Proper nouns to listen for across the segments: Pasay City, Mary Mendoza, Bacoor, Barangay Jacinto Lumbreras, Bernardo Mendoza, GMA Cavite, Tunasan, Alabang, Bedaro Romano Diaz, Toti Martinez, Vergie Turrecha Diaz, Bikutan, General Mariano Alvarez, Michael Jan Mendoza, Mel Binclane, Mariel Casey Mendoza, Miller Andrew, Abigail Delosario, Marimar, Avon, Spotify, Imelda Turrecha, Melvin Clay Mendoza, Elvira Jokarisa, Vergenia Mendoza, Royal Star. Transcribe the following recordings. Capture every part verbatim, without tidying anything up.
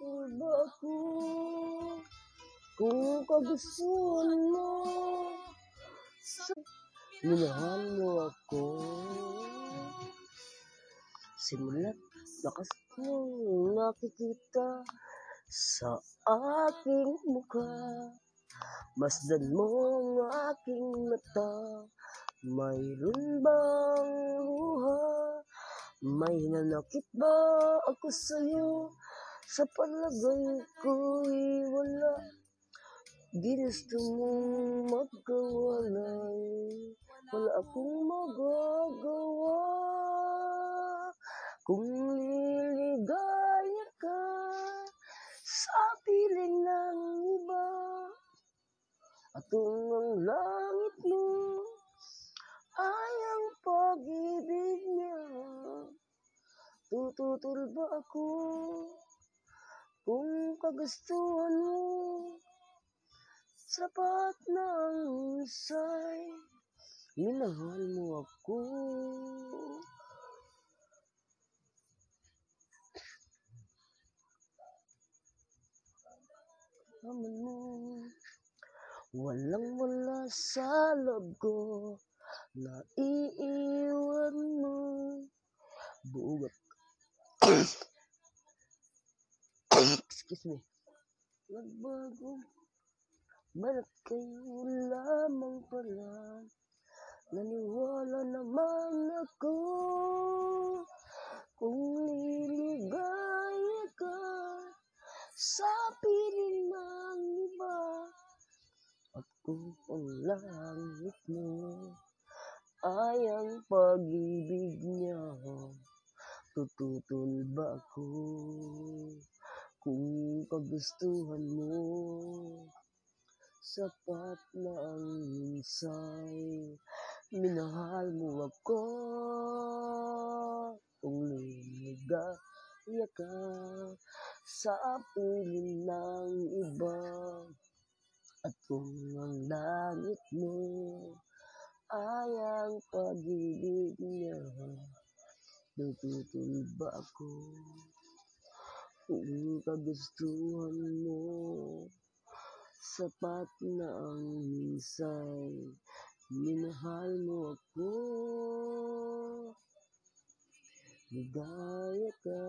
tulbo ako. Kung kagustuhan mo, minahal mo ako. Simulat lakas mong nakikita sa aking mukha. Masdan mo ang aking mata. Mayroon bang luha? May nanakit ba ako sa'yo? Sa palagay ko'y wala. Di gusto mong magkawalay. Wala akong magagawa. Kung liligaya ka sa piling ng iba, atong ang langit mo ay ang pag-ibig niya. Tututol ba ako kung kagustuhan mo? Sapat na ang husay, minahal mo ako. Naman mo, walang wala sa loob ko, naiiwan mo. Buugat. Excuse me. Nagbago. Balat kayo lamang pala. Naniwala naman ako. Kung niligaya ka sa piling ng iba, at kung ang langit mo ay ang pag-ibig niya, tututol ba ako kung kagustuhan mo? Sapat na ang minsay, minahal mo ako. Kung liligaya ka sa piling ng iba, at kung ang langit mo ay ang pag-ibig niya, natutulog ba ako kung kagustuhan mo? Sapat na ang minsay, minahal mo ako. Ligaya ka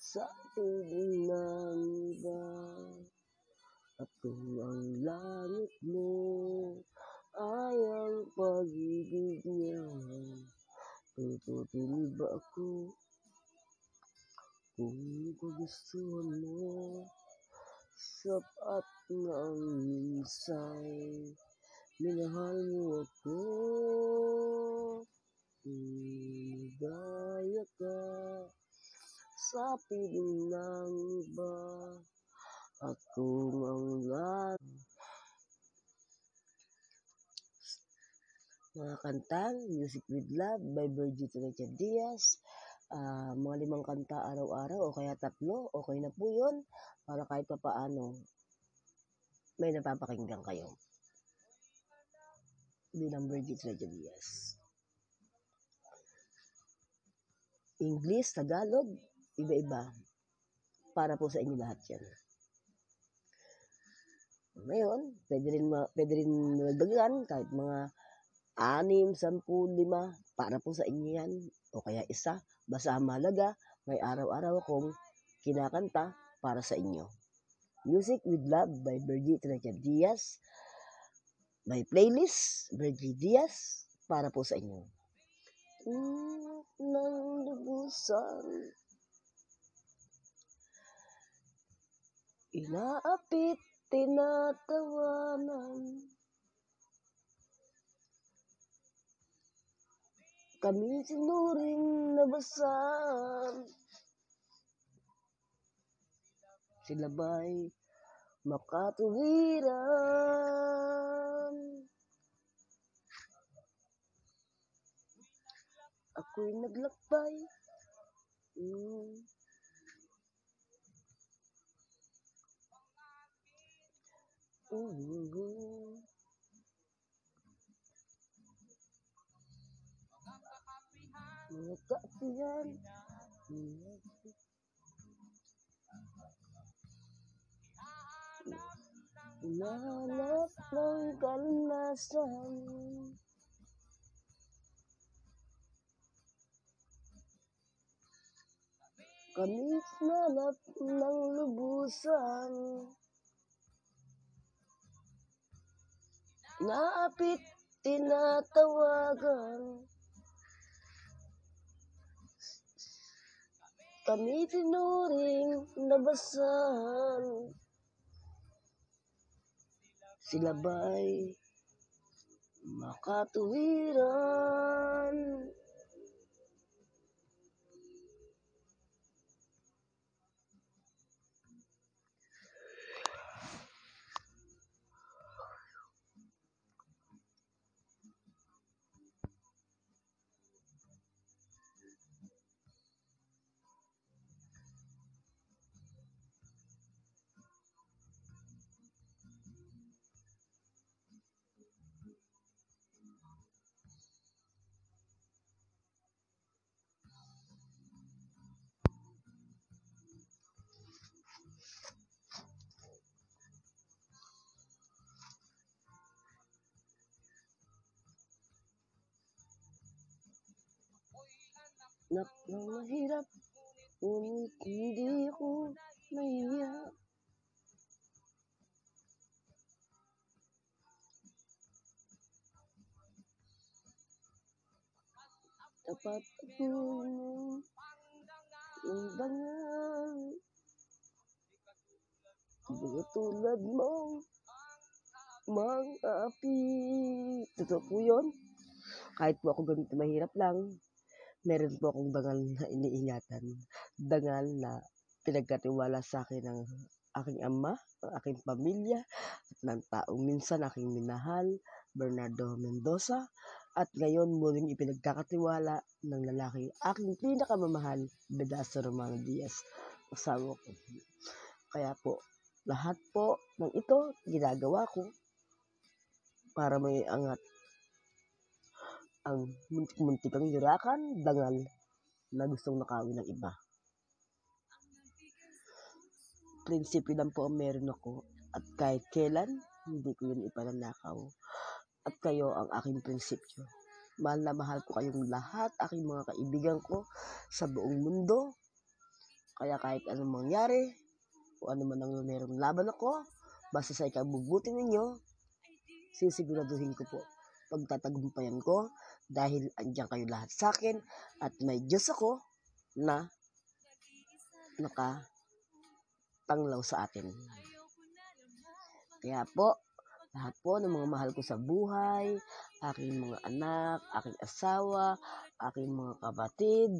sa piling ng iba, at kung ang langit mo ay ang pag-ibig niya, tututol ba ako kung kagustuhan mo? Sapat na ang minsay, minahal mo ako. Ligaya ka sa piling ng iba, at kung ang lahat. Mga kantang Music with Love by Vergie Turrecha Diaz. Uh, mga limang kanta araw-araw o kaya tatlo, okay na po yun para kahit pa paano may napapakinggan kayo bilang Vergie Turrecha Diaz. English, Tagalog, iba-iba para po sa inyo lahat yan. Ngayon, pwede rin, ma- pwede rin magdagan kahit mga anim, sampu, lima, para po sa inyo yan. O kaya isa, basta mahalaga, may araw-araw akong kinakanta para sa inyo. Music with Love by Vergie Turrecha Diaz. May playlist, Vergie Diaz, para po sa inyo. Ingat ng lubusan, inaapit, tinatawanan. Kami sinuring nabasan, sila ba'y makatuwiran? Ako'y naglakbay, mm. Mm-hmm. Mga kapihan, Nanap ng kalmasan. Kamit nanap ng lubusan. Naapit tinatawagan. Kami tinuring nabasahan. Sila ba'y makatuwiran? Nak ng mahirap, ngunit hindi ako nahiya. Tapat ako ng bangal. Mga tulad mo, mga api. Totoo po yun. Kahit po ako ganito mahirap lang, meron po akong dangal na iniingatan, dangal na pinagkatiwala sa akin ng aking ama, ng aking pamilya, at ng taong minsan aking minahal, Bernardo Mendoza, at ngayon muling ipinagkakatiwala ng lalaki, aking pinakamamahal, Bedaro Romano Diaz, asawa ko. Kaya po, lahat po ng ito, ginagawa ko para may angat ang muntik-muntikang yurakan, dangal na gustong nakawin ng iba. Prinsipyo lang po ang meron ako at kahit kailan, hindi ko yun ipananakaw. At kayo ang aking prinsipyo. Mahal na mahal ko kayong lahat, aking mga kaibigan ko sa buong mundo. Kaya kahit anong mangyari, o anuman ang merong laban ako, basta sa ikabubuti ninyo, sisiguraduhin ko po pagtatagumpayan ko dahil andiyan kayo lahat sa akin at may Diyos ako na nakatanglaw sa atin. Kaya po, lahat po ng mga mahal ko sa buhay, aking mga anak, aking asawa, aking mga kapatid,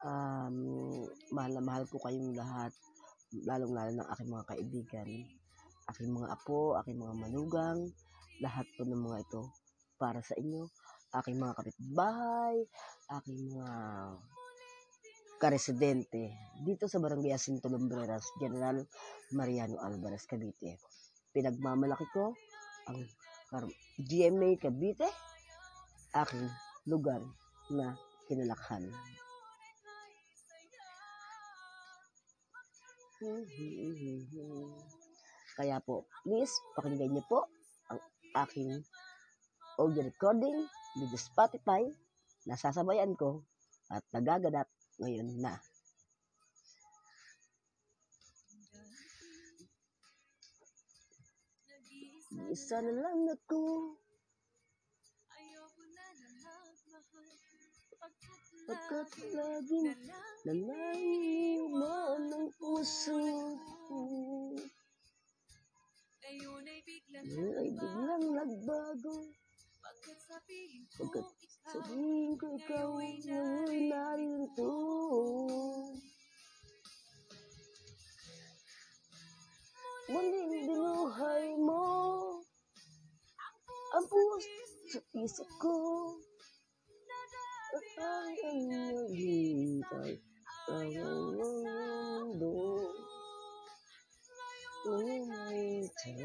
um, mahal na mahal ko kayong lahat, lalong-lalo ng aking mga kaibigan, aking mga apo, aking mga manugang, lahat po ng mga ito para sa inyo, aking mga kapitbahay, aking mga karesidente dito sa Barangay Jacinto Lumbreras, General Mariano Alvarez, Cavite. Pinagmamalaki ko ang G M A Cavite, aking lugar na kinalakhan. Kaya po, please, pakinggan niyo po ang aking audio recording with Spotify na sasabayan ko at nagaganap ngayon na. Isa na lang ako. Pagkat laging nalaman ng puso ko. Ngayon ay biglang nagbago. Pagkat sabihin ko ikaw ay narinto. Muling binuhay mo ang buhos sa isip ko. At ang naghintay ang mundo. Umaytay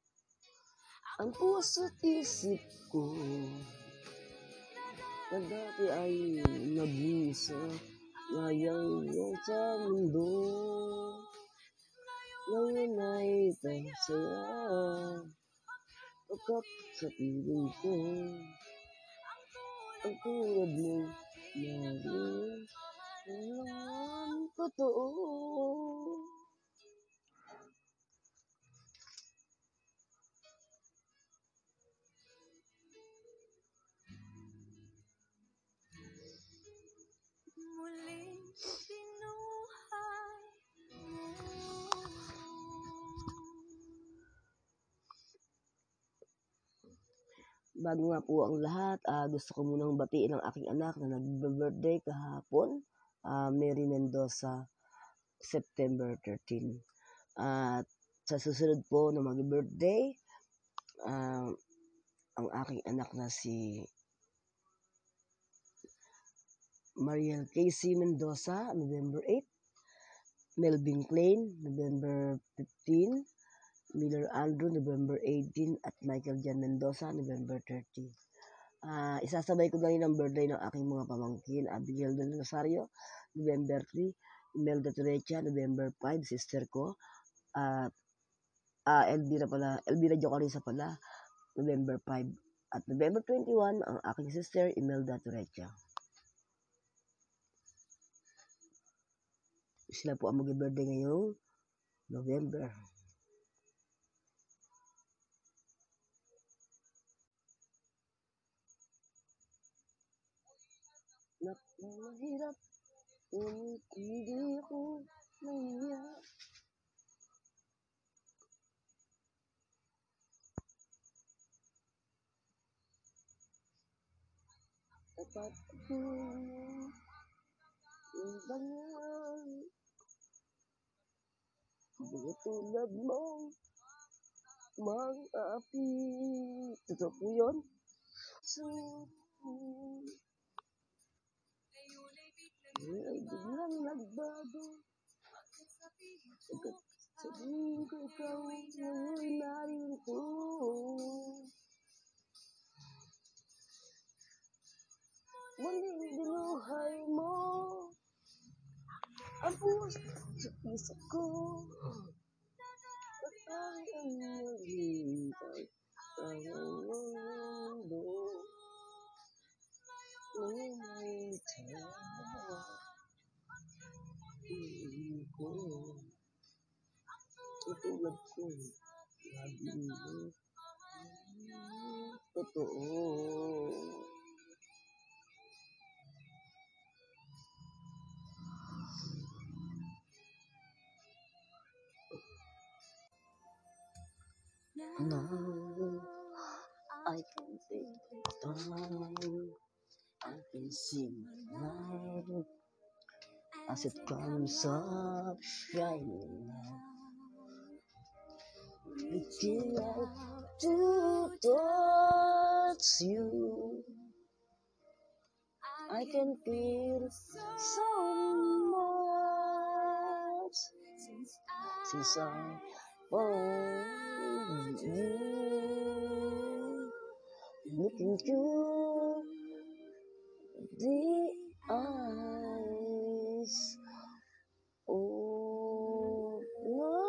ang puso't isip ko, na dati ay nag-isa, ngayon ay sa mundo, ngayon ay tansaya, pagkat sa piling ko, ang tulad mo, Mary, ang totoo. Bago nga po ang lahat, uh, gusto ko munang batiin ang aking anak na nag-birthday kahapon, uh, Mary Mendoza, September thirteenth. At uh, sa susunod po na mag-birthday, uh, ang aking anak na si Mariel Casey Mendoza, November eighth, Mel Binclane, November fifteenth, Miller Andrew, November eighteenth, at Michael Jan Mendoza, November thirtieth. Uh, isasabay ko na yun ang birthday ng aking mga pamangkin. Abigail Delosario, November third, Imelda Turrecha, November fifth, sister ko, at uh, Elvira pala, Elvira Jokarisa pala, November fifth, at November twenty-first, ang aking sister, Imelda Turrecha. Sila po ang mag-birthday ngayong November. Mahirap, ngunit hindi ako nahiya. Tapat ko yung bangang, hindi ko tulad mong mang-aapi. Totoo po yun? So, ay biglang nagbago, pagkat sabihin ko ikaw ngayon narito. Muling binuhay mo, ang puso sa isip ko, at ay ang nagintay ang mundo. Ngayon ay ito tulad ko, laging totoo. Now, I can take the time, I can see my light, as it comes up shining now. Reaching out to touch you, I can feel so much since I found you. Looking through the eyes of love.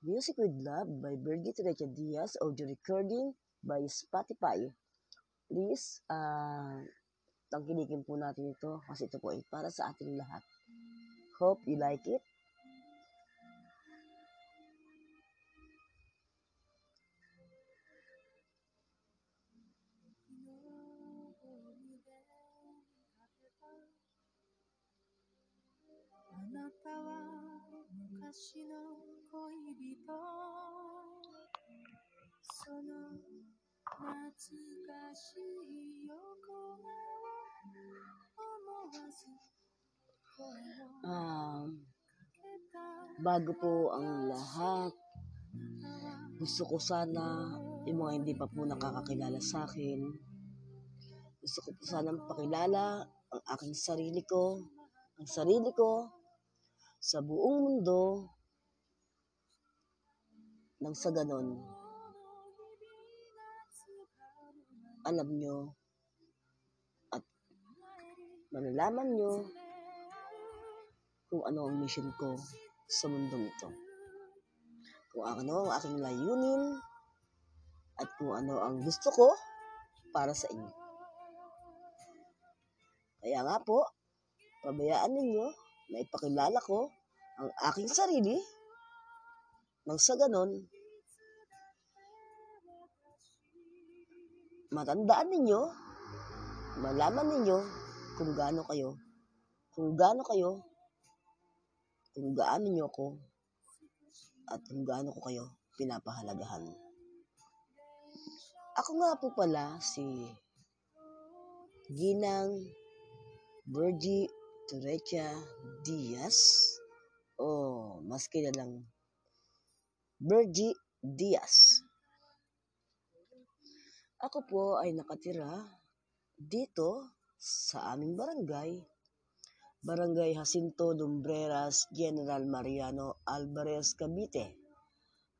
Music with Love by Vergie Turrecha Diaz, audio recording by Spotify. Please, uh, tangkilikin po natin ito kasi ito po ay para sa ating lahat. Hope you like it. Um, Bago po ang lahat, gusto ko sana yung mga hindi pa po nakakakilala sa akin, gusto ko po sanang pakilala ang aking sarili ko, ang sarili ko sa buong mundo, nang sa ganon, alam nyo at malalaman nyo kung ano ang mission ko sa mundong ito, kung ano ang aking layunin at kung ano ang gusto ko para sa inyo. Kaya nga po, pabayaan ninyo na ipakilala ko ang aking sarili, nang sa ganon, matandaan ninyo, malaman ninyo kung gaano kayo, kung gaano kayo, kung gaano nyo ako, at kung gaano ko kayo pinapahalagahan. Ako nga po pala si Ginang Vergie Turrecha Diaz, o mas kilalang Vergie Diaz. Ako po ay nakatira dito sa aming barangay, Barangay Jacinto Lumbreras, General Mariano Alvarez, Cavite,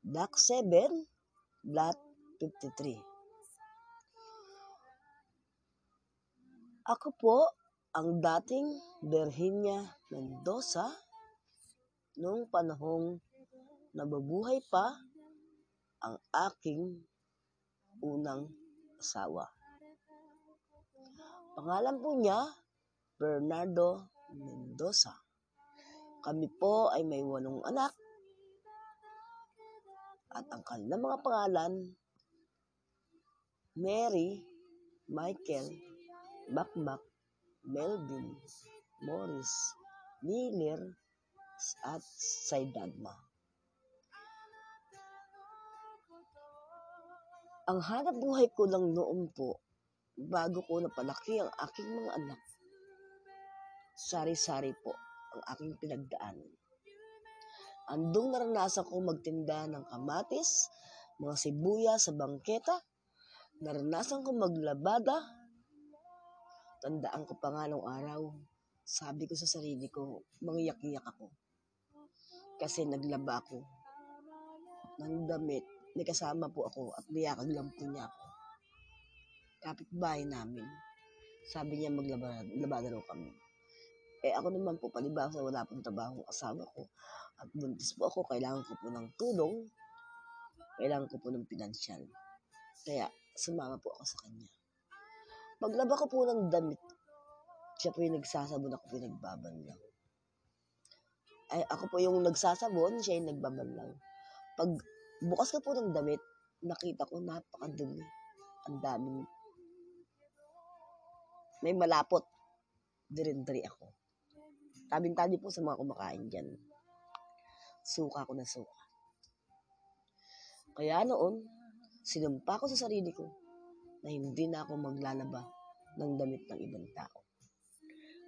D A C seven, Lot fifty-three. Ako po ang dating Vergenia Mendoza noong panahong nababuhay pa ang aking unang asawa. Pangalan po niya, Bernardo Mendoza. Kami po ay may walong anak at ang kanilang mga pangalan, Mary, Michael, Bakbak, Melvin, Morris, Miller, at Saidadma. Ang hanap buhay ko lang noon po, bago ko napalaki ang aking mga anak, sari-sari po ang aking pinagdaan. Andong naranasan ko magtinda ng kamatis, mga sibuyas sa bangketa, naranasan ko maglabada. Tandaan ko pa nga nung araw, sabi ko sa sarili ko, mangyak-yak ako. Kasi naglaba ako ng damit. May kasama po ako at niyakag lang po niya ako. Kapitbahay namin. Sabi niya maglaba na rin kami. Eh ako naman po, palibasa wala pong trabaho ang asawa ko. At buntis po ako, kailangan ko po ng tulong. Kailangan ko po ng pinansyal. Kaya sumama po ako sa kanya. Paglaba ko po ng damit, siya po yung nagsasabon, ako po yung nagbabanlaw. Ay, ako po yung nagsasabon, siya yung nagbabanlaw. Pag bukas ka po ng damit, nakita ko napakadumi. Ang daming. May malapot. Dirindiri ako. Tabing-tabi po sa mga kumakain dyan. Suka ko na suka. Kaya noon, sinumpa ko sa sarili ko na hindi na ako maglalaba ng damit ng ibang tao.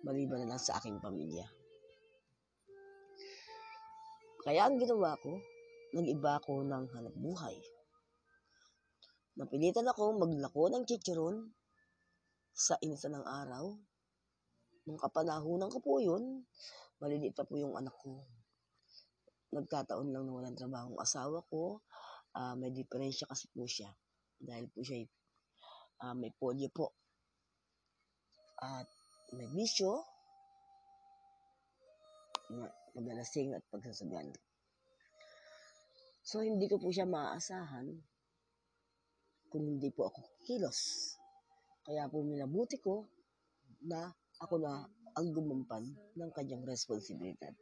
Maliban na lang sa aking pamilya. Kaya ang ginawa ko, nag-iba ako ng hanap buhay. Napilitan ako maglako ng chicharon sa inisa ng araw. Nung kapanahunan ko po yun, maliliit pa po yung anak ko. Nagkataon lang na walang trabaho ang asawa ko. Uh, may diferensya kasi po siya. Dahil po siya uh, may polio po. At may bisyo. Paglalasing at pagsasabihan. So, hindi ko po siya maaasahan kung hindi po ako kilos. Kaya po minabuti ko na ako na ang gumampan ng kanyang responsibilidad.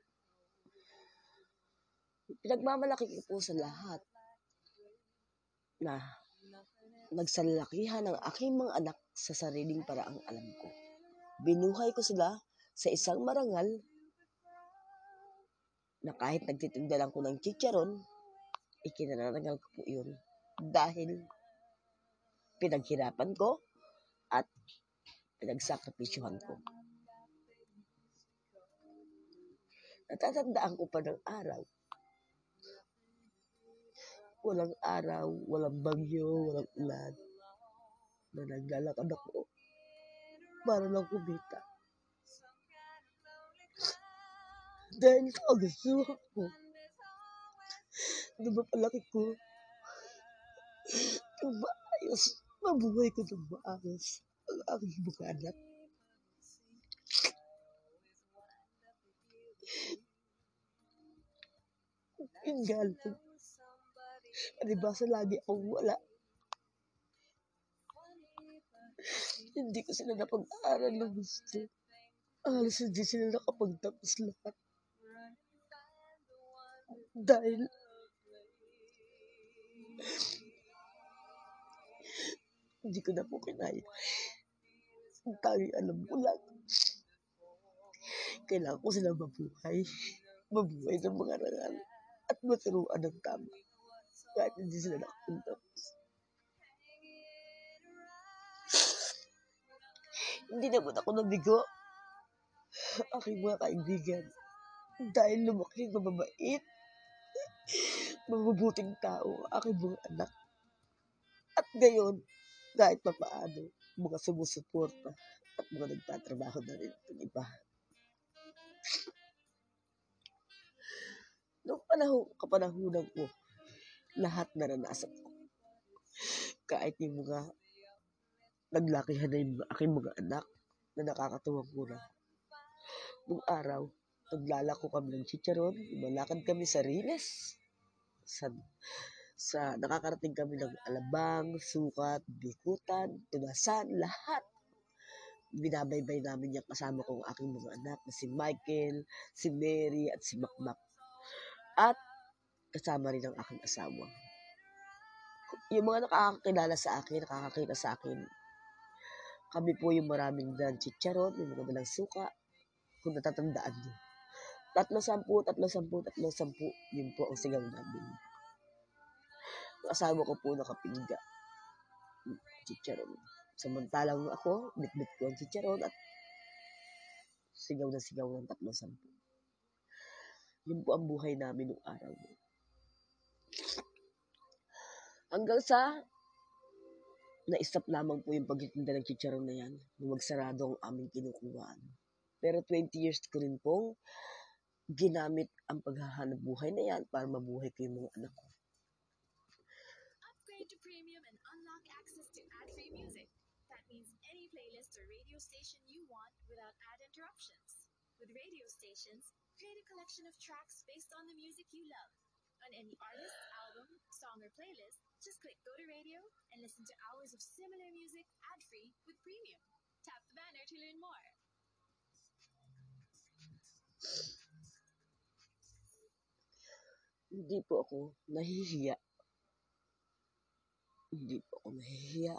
Pinagmamalaki ko po sa lahat na nagsalakihan ng aking mga anak sa sariling paraang alam ko. Binuhay ko sila sa isang marangal na kahit nagtitinda lang ko ng chicharon, ikinararangal ko po yun dahil pinaghirapan ko at pinagsakripisyuhan ko. Natatandaan ko pa ng araw. Walang araw, walang bagyo, walang ulan. Nanaglalakad ako para lang kumita. Dahil ikaw gusto ako. Diba palaki ko? Diba ayos? Mabuhay ko ng maayos ang aking mga anak. Yung galang. Alibasa lagi akong wala. Hindi ko sila napag-aaral ng gusto. Alas hindi sila nakapagtapos lahat. Dahil hindi ko na po kinaya. Ang tanging alam ko lang. Kailangan ko sila mabuhay. Mabuhay ng mga rangal. At maturuan ng tama. Kahit hindi sila nakapagtapos. Hindi naman ako nabigo. Aking mga kaibigan. Dahil lumaki, mababait, mabubuting tao, aking mga anak. At ngayon, kahit papaano, mga sumusuporta at mga nagtatrabaho na rin ng iba. Noong panahon, kapanahunan ko, lahat naranasan ko. Kahit yung mga naglakihan na yung aking mga anak na nakakatuwang muna. Noong araw, naglalako kami ng chicharon, lumalakad kami sa Riles. Sa, sa, nakakarating kami ng Alabang, Sukat, Bikutan, Tunasan, lahat. Binabaybay namin yung kasama kong aking mga anak na si Michael, si Mary, at si Makmak. At kasama rin ang aking asawa. Yung mga nakakakilala sa akin, nakakakita sa akin, kami po yung maraming dalang chicharon, yung mga dalang suka, kung natatandaan nyo. Tatlo sampu, tatlo sampu, tatlo sampu, yun po ang sigaw namin. Ang asawa ko po nakapinga chicharon. Samantalang ako, bitbit ko ang chicharon at sigaw na sigaw ng tatlo sampu. Yun po ang buhay namin noong araw mo. Hanggang sa na-stop lamang po yung pagtitinda ng chicharon na yan nung magsarado ang aming kinukuhaan. Pero twenty years ko rin po ginamit ang paghahanap buhay na yan para mabuhay ko yung mga anak ko. Upgrade to premium and unlock access to ad-free music. That means any playlist or radio station you want without ad interruptions. With radio stations, create a collection of tracks based on the music you love. On any artist, album, song, or playlist, just click Go to Radio and listen to hours of similar music ad-free with premium. Tap the banner to learn more. Hindi po ako nahihiya. Hindi po ako nahihiya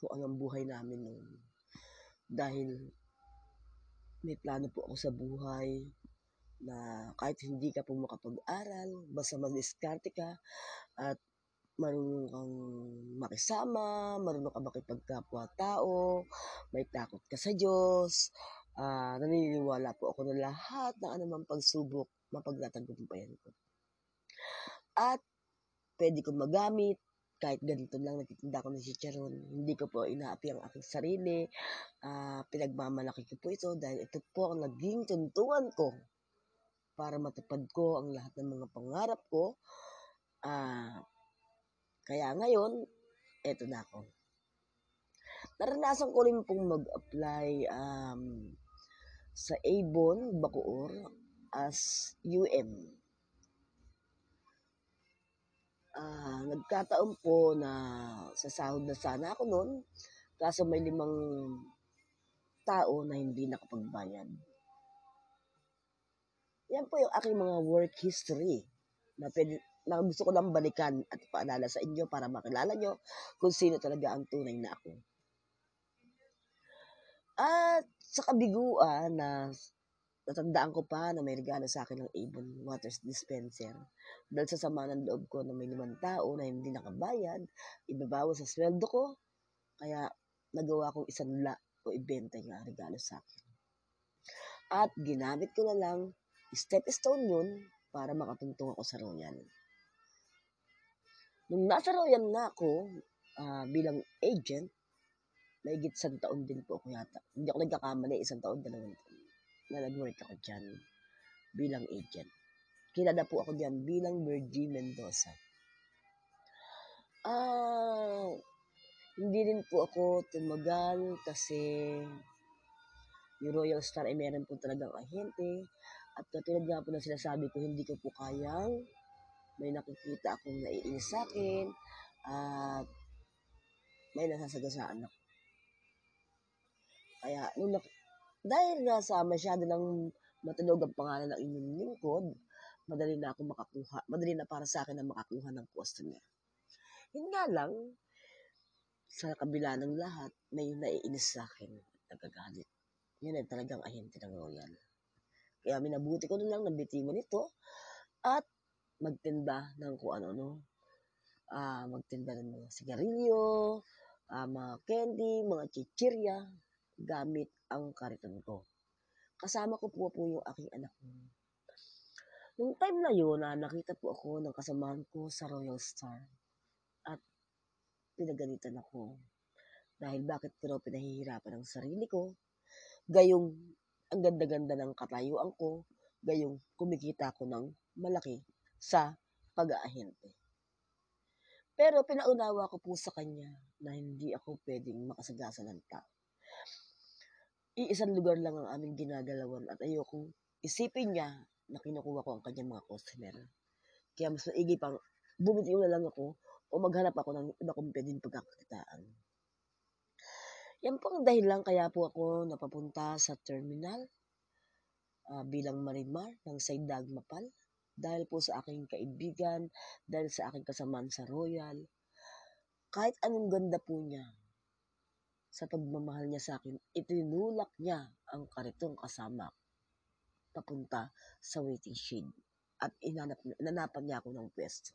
kung ano ang buhay namin noon. Dahil may plano po ako sa buhay na kahit hindi ka po makapag-aral, basta mag-diskarte ka at marunong kang makisama, marunong ka makipagkapwa-tao, may takot ka sa Diyos, uh, naniniwala po ako ng lahat ng anumang pagsubok, mapagtatagpumpayan ko. At pwede kong magamit, kahit ganito lang nagtitinda ko ng chicharon, hindi ko po inaapi ang aking sarili, uh, pinagmamalaki ko po ito dahil ito po ang naging tuntungan ko para matupad ko ang lahat ng mga pangarap ko. Uh, Kaya ngayon, eto na ako. Naranasan ko rin pong mag-apply um, sa Avon, Bacoor, as U M. Uh, nagkataon po na sasahod na sana ako noon, kaso may limang tao na hindi nakapagbayad. Yan po yung aking mga work history na pwede, na gusto ko lang balikan at paalala sa inyo para makilala nyo kung sino talaga ang tunay na ako. At sa kabiguan na natandaan ko pa na may regalo sa akin ng Avon Waters Dispenser dahil sa sama ng loob ko na may limang tao na hindi nakabayad, ibabawa sa sweldo ko, kaya nagawa kong isanla o ibenta yung regalo sa akin. At ginamit ko na lang Step stone yun para makatungtong ako sa Royal. Nung nasa Royal na ako, uh, bilang agent, mahigit isang taon din po ako yata. Hindi ako nagkakamali, isang taon, dalawang taon na nag-work ako dyan bilang agent. Kilala po ako dyan bilang Vergie Mendoza. Ah, hindi rin po ako tumagal kasi yung Royal Star ay meron po talagang ahente. At katulad nga po na sinasabi ko, hindi ko po kayang may nakikita akong naiinis sa akin at may nasasagasaan ako. Kaya, nung nak- dahil nga sa masyado ng matulog ang pangalan ng inyong lingkod, madali na ako makakuha, madali na para sa akin na makakuha ng customer. Yun nga lang, sa kabila ng lahat, may naiinis sa akin at nagagalit. Yan ay talagang ahente ng Royal. Kaya minabuti ko na lang nabitiwan ito at magtinda ng kung ano-ano. Uh, magtinda ng mga sigarilyo, uh, mga candy, mga chichirya, gamit ang kariton ko. Kasama ko po po yung aking anak ko. Nung time na yun, ah, nakita po ako ng kasamahan ko sa Royal Star. At pinagalitan ako. Dahil bakit ko pinahihirapan ang sarili ko? Gayong ang ganda-ganda ng katayuan ko, gayong kumikita ko ng malaki sa pag-aahente. Pero pinaunawa ko po sa kanya na hindi ako pwedeng makasagasa ng tao. Iisang lugar lang ang aming ginagalawan at ayokong isipin niya na kinukuha ko ang kanyang mga customer. Kaya mas naigi pang bumitiw na lang ako o maghanap ako ng iba kong pwedeng pagkakitaan. Yan pong dahil lang kaya po ako napapunta sa terminal uh, bilang marimar ng Saydang Mapal dahil po sa aking kaibigan, dahil sa aking kasamaan sa Royal. Kahit anong ganda po niya, sa pagmamahal niya sa akin, itinulak niya ang karitong kasama papunta sa waiting shed at inanap, inanapan niya ako ng pwesto.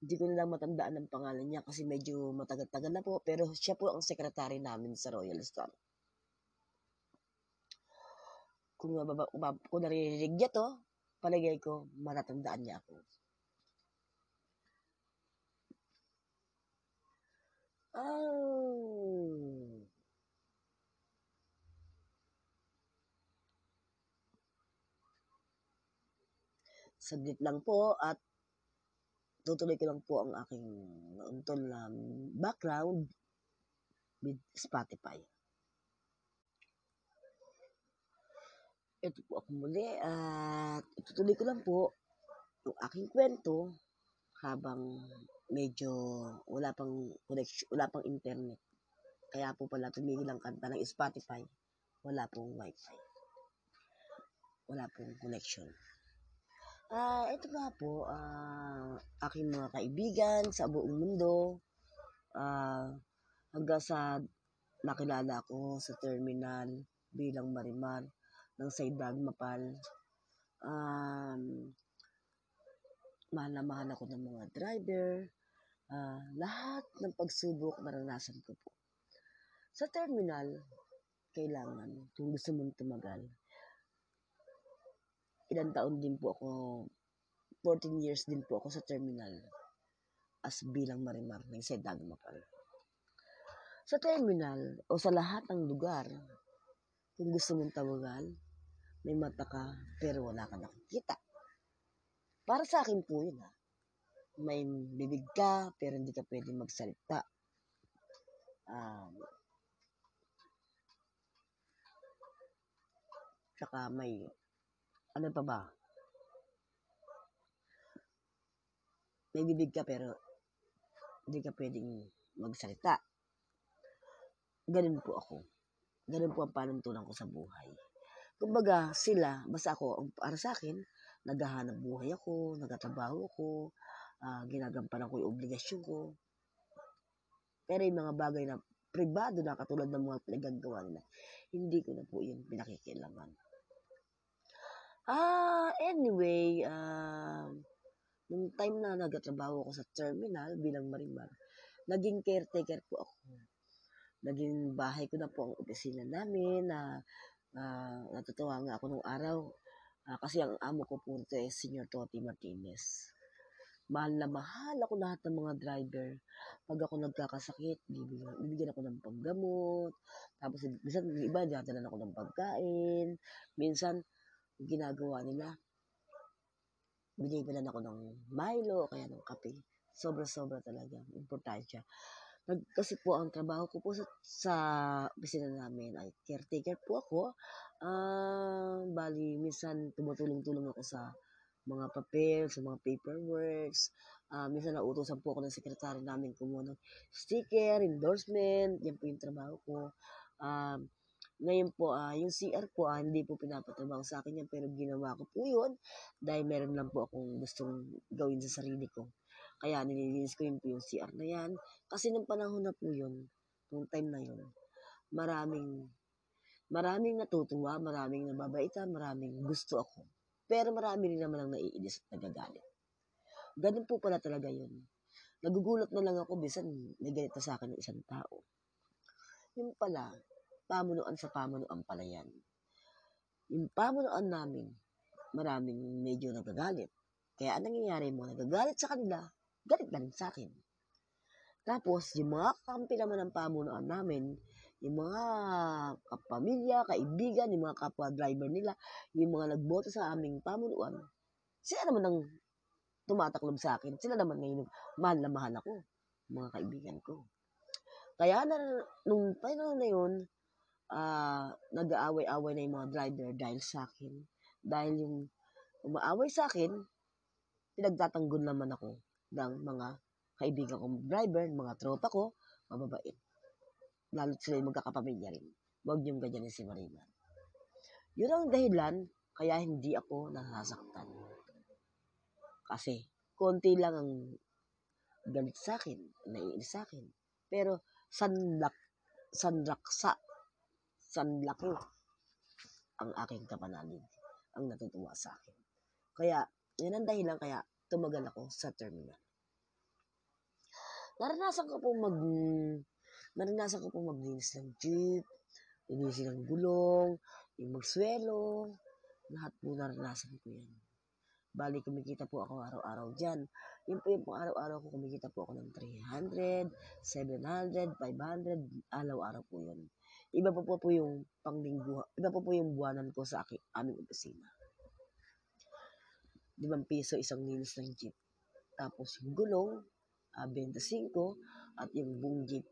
Hindi ko na lang matandaan ang pangalan niya kasi medyo matagal-tagal na po, pero siya po ang sekretary namin sa Royal Star. Kung, kung naririnig niya to, palagay ko matatandaan niya ako. Oh. Saglit lang po at tutuloy ko lang po ang aking nauntol na background with Spotify. Ito po ako muli at tutuloy ko lang po yung aking kwento habang medyo wala pang connection, wala pang internet. Kaya po pala tumigil ang kanta ng Spotify. Wala pong wifi. Wala pong connection. Ah, uh, ito nga po, ah, uh, aking mga kaibigan sa buong mundo. Ah, uh, hanggang sa nakilala ko sa terminal bilang marimar ng Saydang Mapal. Um, mahal na mahal ako ng mga driver. Uh, lahat ng pagsubok naranasan ko po. Sa terminal, kailangan, kung gusto mong tumagal, ilang taon din po ako, fourteen years din po ako sa terminal as bilang marimar ng Saydang Mapal. Sa terminal o sa lahat ng lugar, kung gusto mong tumagal, may mata ka pero wala ka nakikita. Para sa akin po yun ha. May bibig ka, pero hindi ka pwede magsalita. Um, saka may, ano pa ba? May bibig ka, pero hindi ka pwedeng magsalita. Ganun po ako. Ganun po ang panuntunan ko sa buhay. Kumbaga, sila, basta ako, para sa akin, naghahanap buhay ako, nagtatrabaho ako, Uh, ginagampanan ko yung obligasyon ko. Pero yung mga bagay na pribado na katulad ng mga pinagagawa nila, hindi ko na po yun pinakikilaman. Ah, anyway, ah, nung time na nagtatrabaho ako sa terminal bilang marimar, naging caretaker po ako. Naging bahay ko na po ang opisina namin na ah, natutuwa nga ako nung araw. Uh, kasi ang amo ko po ito ay Senior Toti Martinez. Mahal na mahal ako lahat ng mga driver. Pag ako nagkakasakit, bibigyan, bibigyan ako ng paggamot. Tapos, minsan, iba, dinadalan ako ng pagkain. Minsan, ginagawa nila, binigyan ako ng Milo, kaya ng kape. Sobra-sobra talaga. Importansya. Kasi po ang trabaho ko po sa, sa opisina namin ay caretaker po ako. Uh, bali, minsan tumutulong-tulong ako sa mga papel, sa mga paperworks. Uh, minsan nautosan po ako ng sekretary namin kumuha ng sticker, endorsement. Yan po yung trabaho ko. Uh, ngayon po, uh, yung C R po, uh, hindi po pinapatrabaho sa akin yan. Pero ginawa ko po yun dahil meron lang po akong gustong gawin sa sarili ko. Kaya nililinis ko yun po yung C R na yan. Kasi nung panahon na po yun, nung time na yun, maraming, maraming natutuwa, maraming nababaita, maraming gusto ako. Pero marami rin naman ang naiinis at nagagalit. Ganun po pala talaga yun. Nagugulat na lang ako, bisan nagalit na sa akin ng isang tao. Yung pala, pamunuan sa pamunuan pala yan. Yung pamunuan namin, maraming medyo nagagalit. Kaya ang nangyayari mo, nagagalit sa kanila, galit na rin sa akin. Tapos, yung mga kakampi naman ng pamunuan namin, yung mga kapamilya, kaibigan, yung mga kapwa-driver nila, yung mga nagboto sa aming pamunuan, sila naman ang tumataklob sa akin. Sila naman ngayon, mahal na mahal ako, mga kaibigan ko. Kaya na, nung final na yun, uh, nag-aaway-aaway na yung mga driver dahil sa akin. Dahil yung umaaway sa akin, pinagtatanggol naman ako ng mga kaibigan kong driver, mga tropa ko, mababait. Lalo sila yung magkakapamilya rin. Huwag niyong ganyanin si Marina. Yun ang dahilan, kaya hindi ako nasasaktan. Kasi, konti lang ang galit sa akin, naiinis sa akin. Pero, sanlak, sanlaksa, sanlaki ang aking kapanalig, ang natutuwa sa akin. Kaya, yun ang dahilan, kaya tumagal ako sa terminal. Naranasan ko po mag... Naranasan ko po maglinis ng jeep, linisin ng gulong, yung magsuelo, lahat po naranasan ko yan. Bali, kumikita po ako araw-araw dyan. Yun po yung po araw-araw ko, kumikita po ako ng three hundred, seven hundred, five hundred, araw-araw po yun. Iba po po, po yung panglingguha, iba po po yung buwanan ko sa aking, aming opisina. Limang piso isang linis ng jeep. Tapos yung gulong, Uh, twenty-five at yung buong jeep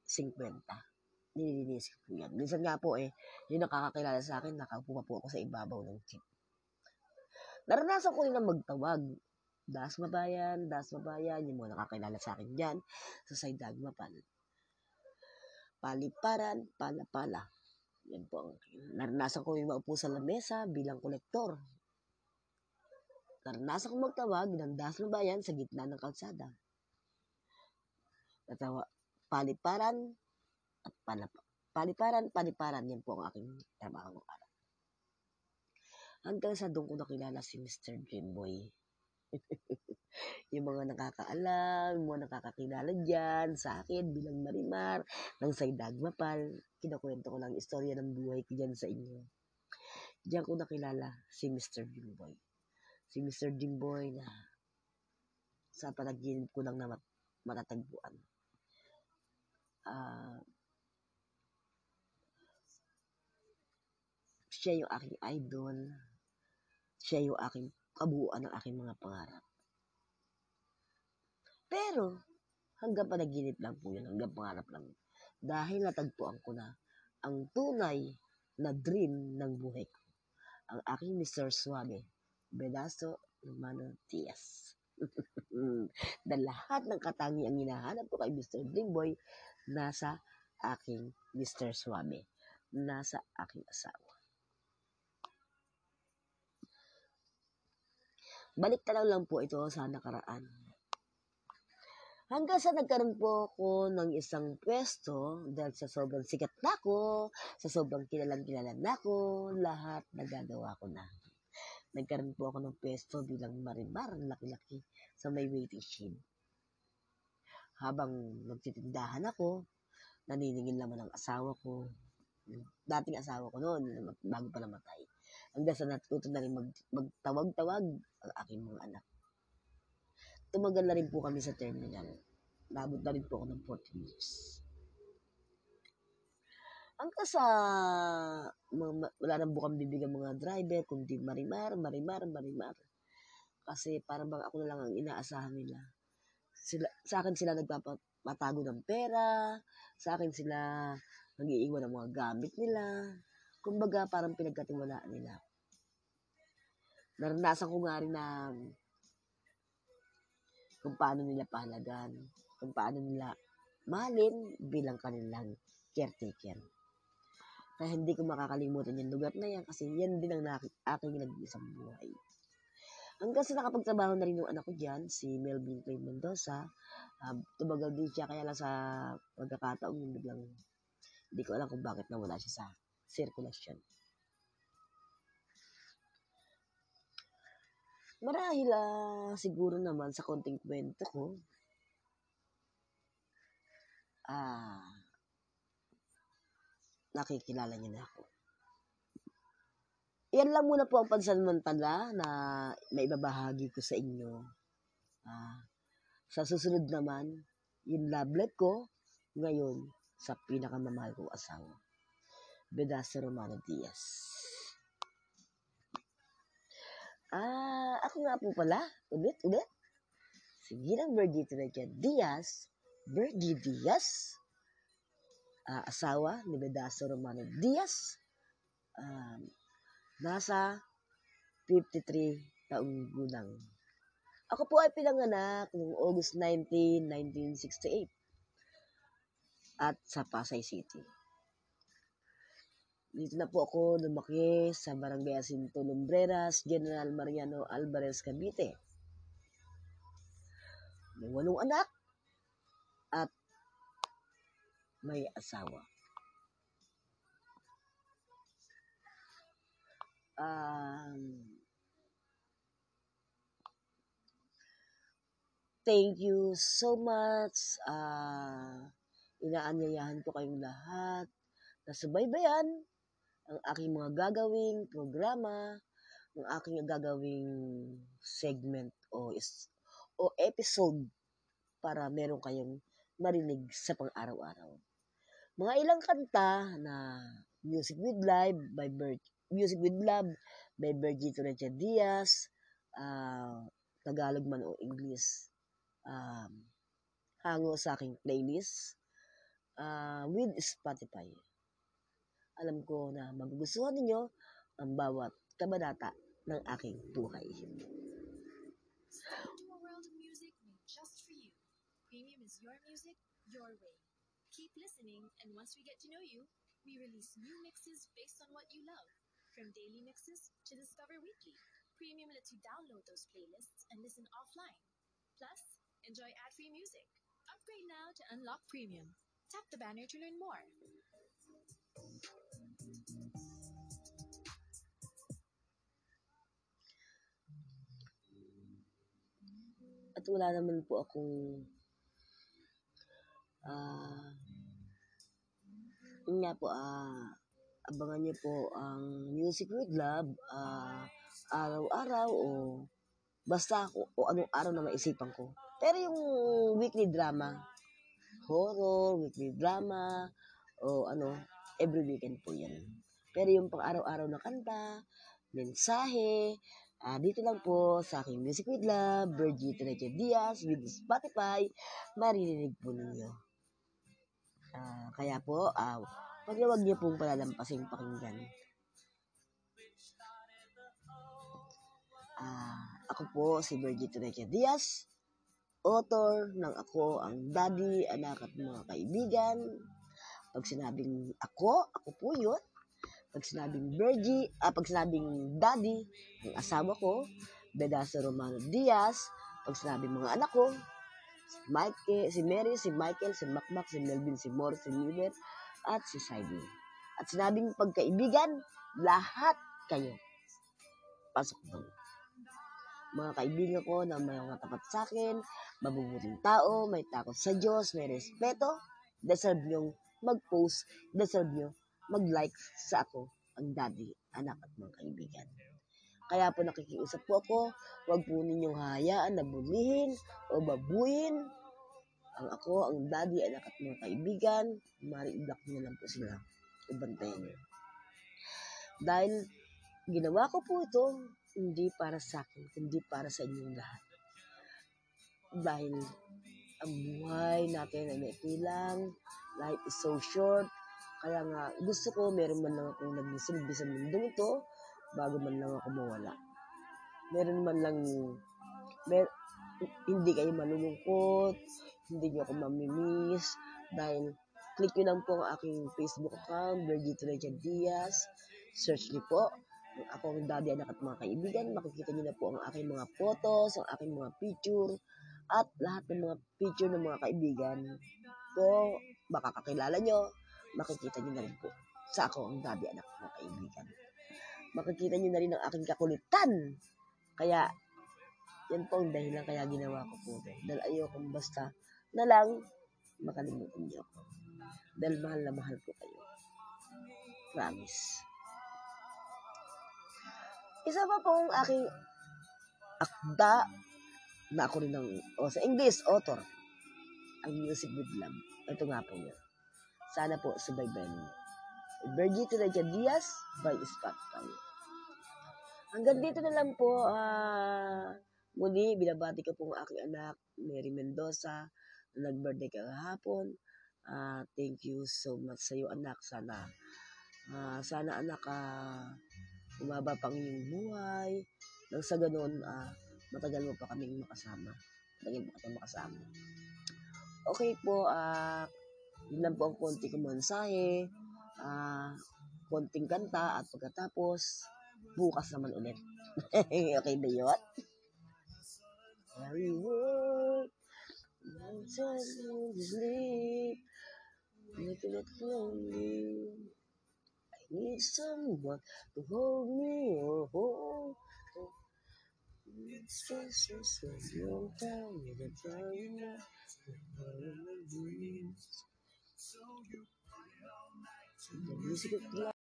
fifty. Nililinis ko po yan. Minsan nga po eh, yung nakakakilala sa akin, nakaupo po ako sa ibabaw ng jeep. Naranasan ko rin na magtawag. Dasmabayan, dasmabayan, yung mga nakakilala sa akin dyan, sa Saydagmapan. Paliparan, palapala. Yan po ang naranasan ko yung maupo sa lamesa bilang kolektor. Naranasan ko magtawag ng dasmabayan sa gitna ng kalsada. Natawa, paliparan at palapa. Paliparan, paliparan, yan po ang aking trabaho ng araw. Hanggang sa doon ko nakilala si Mister Dreamboy. Yung mga nakakaalam, yung mga nakakakilala dyan sa akin bilang Marimar, ng Saydagmapal, kinakwento ko lang istorya ng buhay ko dyan sa inyo. Diyan ko nakilala si Mister Dreamboy. Si Mister Dreamboy na sa panaginip ko lang na mat- matatagpuan. Uh, siya yung aking idol. Siya yung aking kabuuan ng aking mga pangarap. Pero, hanggang panaginip lang po yun, hanggang pangarap lang. Dahil natagpuan ko na ang tunay na dream ng buhay ko. Ang aking Mister Suave, Bedaro Romano Diaz. Na lahat ng katangi ang hinahanap ko kay Mister Dreamboy, nasa aking Mister Suave, nasa aking asawa. Balik tanaw lang po ito sa nakaraan. Hanggang sa nagkaroon po ako ng isang pwesto dahil sa sobrang sikat na ako, sa sobrang kilalang-kilalang na ako, lahat nagagawa ko na. Nagkaroon po ako ng pwesto bilang Marimar, laki-laki, sa may waiting shed. Habang nagtitindahan ako, naniningil naman ang asawa ko. Dating asawa ko noon, bago pa namatay. hanggang sa natuto na rin mag- magtawag-tawag ang aking mga anak. Tumagal na rin po kami sa terminal. Labot na rin po ako ng fourteen years. Hanggang sa mga, wala na bukang bibigyan mga driver, kundi marimar, marimar, marimar. Kasi parang bang ako na lang ang inaasahan nila. Sila, sa akin sila nagpapatago ng pera, sa akin sila nag-iiwan ng mga gamit nila. Kumbaga parang pinagkatiwalaan nila. Naranasan ko nga rin na kung paano nila pahalagan, kung paano nila mahalin bilang kanilang caretaker. Na hindi ko makakalimutan yung lugar na yan kasi yan din ang na- aking nag-isang buhay. Hanggang sa nakapagtrabaho na rin yung anak ko dyan, si Melvin Clay Mendoza, uh, tumagal din siya kaya lang sa pagkakataong yung biglang hindi ko alam kung bakit nawala siya sa circulation. Marahil uh, siguro naman sa konting kwento ko, ah, uh, nakikilala niya na ako. Yan lang muna po ang pansamantala na maibabahagi ko sa inyo. Uh, sa susunod naman, yung love life ko ngayon sa pinakamamahal kong asawa, Bedaro Romano Diaz. Ah, ako nga po pala. Ulit, ulit. Sige lang, Vergie Turrecha Diaz. Vergie Diaz. Uh, asawa ni Bedaro Romano Diaz. Um, nasa fifty-three taong gulang. Ako po ay pinanganak noong August nineteenth, nineteen sixty-eight. At sa Pasay City. Dito na po ako lumaki sa Barangay Jacinto Lumbreras, General Mariano Alvarez, Cavite. May walong anak at may asawa. Um, thank you so much. Uh, inaanyayahan ko kayong lahat na subaybayan ang aking mga gagawing programa, ang aking gagawing segment o, is, o episode para meron kayong marinig sa pang-araw-araw. Mga ilang kanta na Music with Live by Ber- Music with Love by Vergie Turrecha Diaz, uh, Tagalog man o English, uh, hango sa aking playlist uh, with Spotify. Alam ko na magugustuhan ninyo ang bawat kabanata ng aking buhay. World Music made just for you. Premium is your music, your way. Keep listening, and once we get to know you, we release new mixes based on what you love. From daily mixes to Discover Weekly, Premium lets you download those playlists and listen offline. Plus, enjoy ad-free music. Upgrade now to unlock Premium. Tap the banner to learn more. At wala naman po akong uh, yun nga po uh, abangan niyo po ang Music with Love uh, araw-araw o basta o, o anong araw na maisipan ko. Pero yung weekly drama, horror, weekly drama o ano, every weekend po yan. Pero yung pang-araw-araw na kanta, mensahe, Uh, dito lang po sa aking Music with Love, Vergie Turrecha Diaz with Spotify, maririnig po ninyo. Uh, kaya po, uh, paglawag niyo pong palalampasing pakinggan. Uh, ako po si Vergie Turrecha Diaz, author ng Ako ang Daddy, Anak at Mga Kaibigan. Pag sinabing ako, ako po yun. Pag sinabing Vergie, ah, pag sinabing Daddy, ang asawa ko, Bedaro Romano Diaz. Pag sinabing mga anak ko, si Mike, si Mary, si Michael, si Macmac, si Melvin, si Mor, si Miller, at si Saidi. At sinabing pagkaibigan, lahat kayo. Pasok doon. Mga kaibigan ko na may mga tapat sa akin, mabubuting tao, may takot sa Diyos, may respeto, deserve niyong mag-post, deserve niyong mag-like sa ako ang daddy, anak at mga kaibigan. Kaya po nakikiusap po ako, huwag po ninyong hayaan na bulihin o babuin ang ako, ang daddy, anak at mga kaibigan. Mari i-block niyo lang po sila. Ibantayan niyo. Dahil ginawa ko po ito, hindi para sa akin, hindi para sa inyong lahat. Dahil ang buhay natin ay nakilang, life is so short, kaya nga gusto ko meron man lang akong nagsilbi sa mundong ito bago man lang ako mawala. Meron man lang, mer- hindi kayo malulungkot, hindi nyo ako mamimiss, dahil click nyo lang po ang aking Facebook account, Vergie Turrecha Diaz, search nyo po. Ako ang daddy, anak at mga kaibigan, makikita nyo na po ang aking mga photos, ang aking mga picture, at lahat ng mga picture ng mga kaibigan ko, baka kakilala nyo, makikita nyo na rin po sa ako ang daddy, anak at mga kaibigan. Makikita nyo na rin ang aking kakulitan. Kaya, yan po ang dahilan kaya ginawa ko po. Dahil ayokong basta na lang makalimutan nyo ako. Dahil mahal na mahal po kayo. Promise. Isa pa pong aking akda na ako rin ng, o sa English, author. Ang Music with Love. Ito nga po yun. Sana po subaybayan niyo. Vergie Turrecha Diaz by Spotify. Hanggang dito na lang po. Uh, muli, binabati ko pong aking anak, Mary Mendoza, na nag-birthday kahapon. Uh, thank you so much sa iyo, anak. Sana, uh, sana anak, ah, uh, umaba pang iyong buhay. Nang sa ganun, ah, matagal mo pa kaming makasama. Matagal mo pa kaming makasama. Okay po, ah, yun lang po ang konting kumansahe, ah, konting kanta, at pagkatapos, bukas naman ulit. Okay ba yun? Every word, my time in the sleep, making it lonely. Need someone to hold me or hold. It's just a long time with a trying out of my dreams. So you play all night to the music of love.